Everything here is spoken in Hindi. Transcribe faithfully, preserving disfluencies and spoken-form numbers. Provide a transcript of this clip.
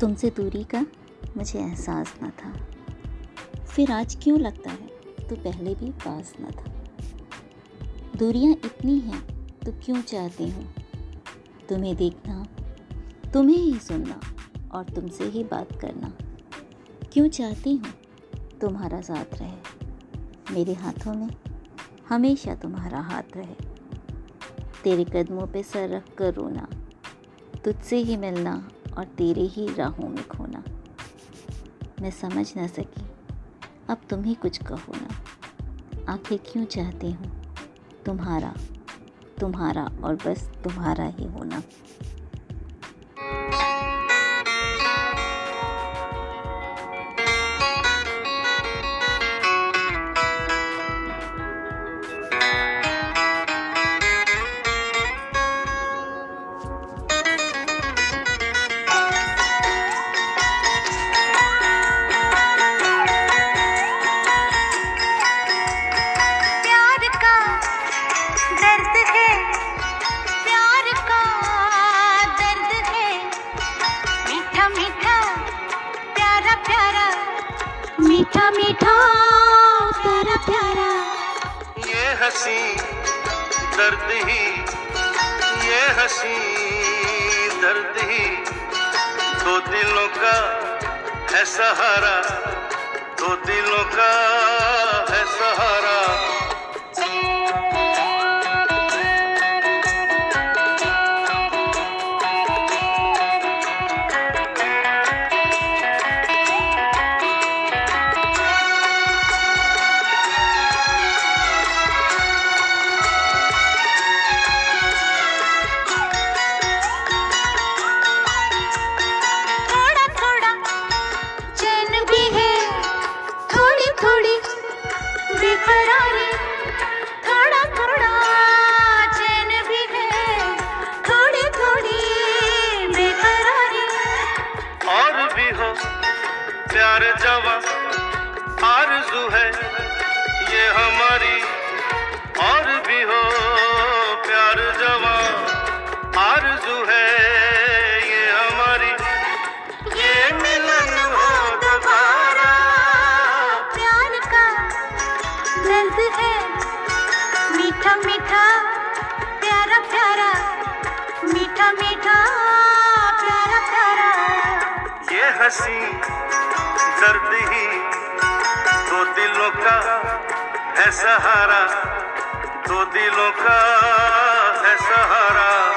तुमसे दूरी का मुझे एहसास ना था, फिर आज क्यों लगता है तो पहले भी पास ना था। दूरियां इतनी हैं तो क्यों चाहते हो, तुम्हें देखना, तुम्हें ही सुनना और तुमसे ही बात करना। क्यों चाहती हूँ तुम्हारा साथ रहे, मेरे हाथों में हमेशा तुम्हारा हाथ रहे। तेरे कदमों पे सर रख कर रोना, तुझसे ही मिलना और तेरे ही राहों में खोना। मैं समझ ना सकी, अब तुम ही कुछ कहो ना, आखिर क्यों चाहती हूँ तुम्हारा, तुम्हारा और बस तुम्हारा ही होना। मीठा मीठा प्यारा प्यारा ये हंसी दर्द ही, ये हंसी दर्द ही, दो दिलों का है सहारा, दो दिलों का है सहारा। थोड़ा थोड़ा चैन भी है, थोड़ी थोड़ी बेकरारी। और भी हो प्यार जवा आरज़ू है ये हमारी, और भी हो प्यार जवा आरज़ू है ये हमारी। ये मिलन हो दोबारा, प्यार का दर्द है, मीठा मीठा प्यारा प्यारा, मीठा मीठा प्यारा प्यारा ये हंसी दर्द ही, दो दिलों का है सहारा, दो दिलों का है सहारा।